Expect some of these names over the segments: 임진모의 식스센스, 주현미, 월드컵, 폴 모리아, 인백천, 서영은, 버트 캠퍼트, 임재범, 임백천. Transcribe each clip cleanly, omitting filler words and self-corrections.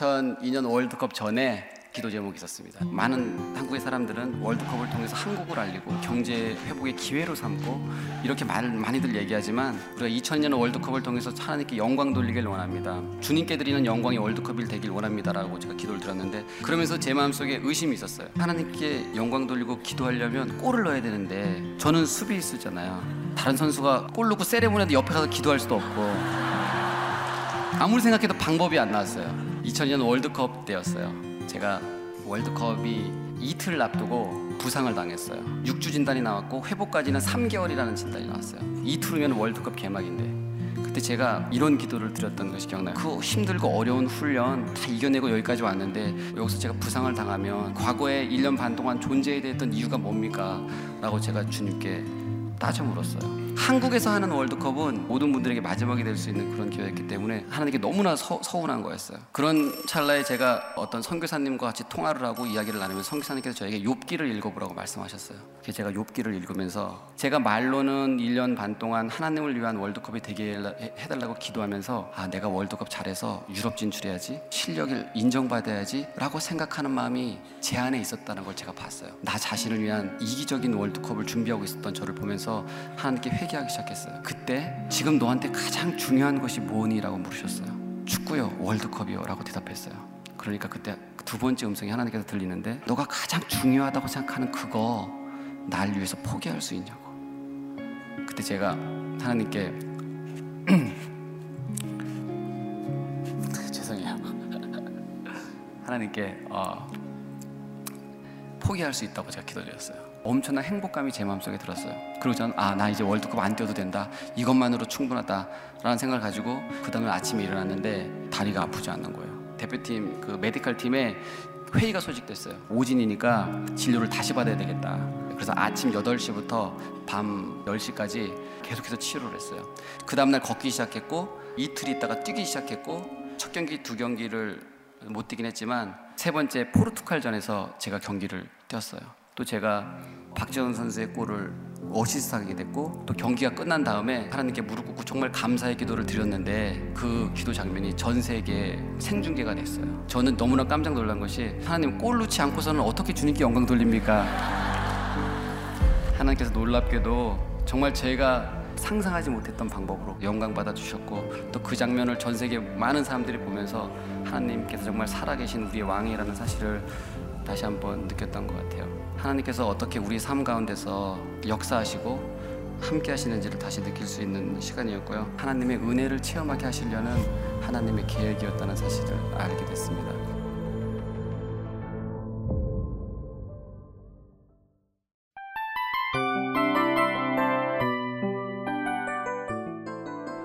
2002년 월드컵 전에 기도 제목이 있었습니다. 많은 한국의 사람들은 월드컵을 통해서 한국을 알리고 경제 회복의 기회로 삼고 이렇게 말을 많이들 얘기하지만 우리가 2002년 월드컵을 통해서 하나님께 영광 돌리길 원합니다. 주님께 드리는 영광이 월드컵이 되길 원합니다라고 제가 기도를 드렸는데 그러면서 제 마음속에 의심이 있었어요. 하나님께 영광 돌리고 기도하려면 골을 넣어야 되는데 저는 수비수잖아요. 다른 선수가 골 넣고 세레모니도 옆에 가서 기도할 수도 없고 아무리 생각해도 방법이 안 나왔어요. 2002년 월드컵 때였어요. 제가 월드컵이 이틀 앞두고 부상을 당했어요. 6주 진단이 나왔고 회복까지는 3개월이라는 진단이 나왔어요. 이틀 후면 월드컵 개막인데 그때 제가 이런 기도를 드렸던 것이 기억나요. 그 힘들고 어려운 훈련 다 이겨내고 여기까지 왔는데 여기서 제가 부상을 당하면 과거에 1년 반 동안 존재했던 이유가 뭡니까? 라고 제가 주님께 따져 물었어요. 한국에서 하는 월드컵은 모든 분들에게 마지막이 될 수 있는 그런 기회였기 때문에 하나님께 너무나 서운한 거였어요. 그런 찰나에 제가 어떤 선교사님과 같이 통화를 하고 이야기를 나누면서 선교사님께서 저에게 욥기를 읽어보라고 말씀하셨어요. 그래서 제가 욥기를 읽으면서 제가 말로는 1년 반 동안 하나님을 위한 월드컵이 되게 해달라고 기도하면서 아 내가 월드컵 잘해서 유럽 진출해야지 실력을 인정받아야지 라고 생각하는 마음이 제 안에 있었다는 걸 제가 봤어요. 나 자신을 위한 이기적인 월드컵을 준비하고 있었던 저를 보면서 하나님께 회개하기 시작했어요. 그때 지금 너한테 가장 중요한 것이 뭐니? 라고 물으셨어요. 축구요, 월드컵이요 라고 대답했어요. 그러니까 그때 두 번째 음성이 하나님께서 들리는데 너가 가장 중요하다고 생각하는 그거 날 위해서 포기할 수 있냐고. 그때 제가 하나님께 죄송해요 하나님께 포기할 수 있다고 제가 기도드렸어요. 엄청난 행복감이 제 마음속에 들었어요. 그리고 저는 아, 나 이제 월드컵 안 뛰어도 된다 이것만으로 충분하다 라는 생각을 가지고 그 다음날 아침에 일어났는데 다리가 아프지 않는 거예요. 대표팀 그 메디컬 팀에 회의가 소집됐어요. 오진이니까 진료를 다시 받아야 되겠다. 그래서 아침 8시부터 밤 10시까지 계속해서 치료를 했어요. 그 다음날 걷기 시작했고 이틀 있다가 뛰기 시작했고 첫 경기 두 경기를 못 뛰긴 했지만 세 번째 포르투갈전에서 제가 경기를 뛰었어요. 또 제가 박지원 선수의 골을 어시스트하게 됐고 또 경기가 끝난 다음에 하나님께 무릎 꿇고 정말 감사의 기도를 드렸는데 그 기도 장면이 전 세계에 생중계가 됐어요. 저는 너무나 깜짝 놀란 것이 하나님 골 넣지 않고서는 어떻게 주님께 영광 돌립니까? 하나님께서 놀랍게도 정말 제가 상상하지 못했던 방법으로 영광 받아주셨고 또 그 장면을 전 세계 많은 사람들이 보면서 하나님께서 정말 살아계신 우리의 왕이라는 사실을 다시 한번 느꼈던 것 같아요. 하나님께서 어떻게 우리 삶 가운데서 역사하시고 함께 하시는지를 다시 느낄 수 있는 시간이었고요. 하나님의 은혜를 체험하게 하시려는 하나님의 계획이었다는 사실을 알게 됐습니다.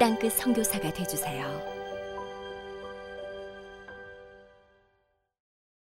땅끝 선교사가 되어주세요.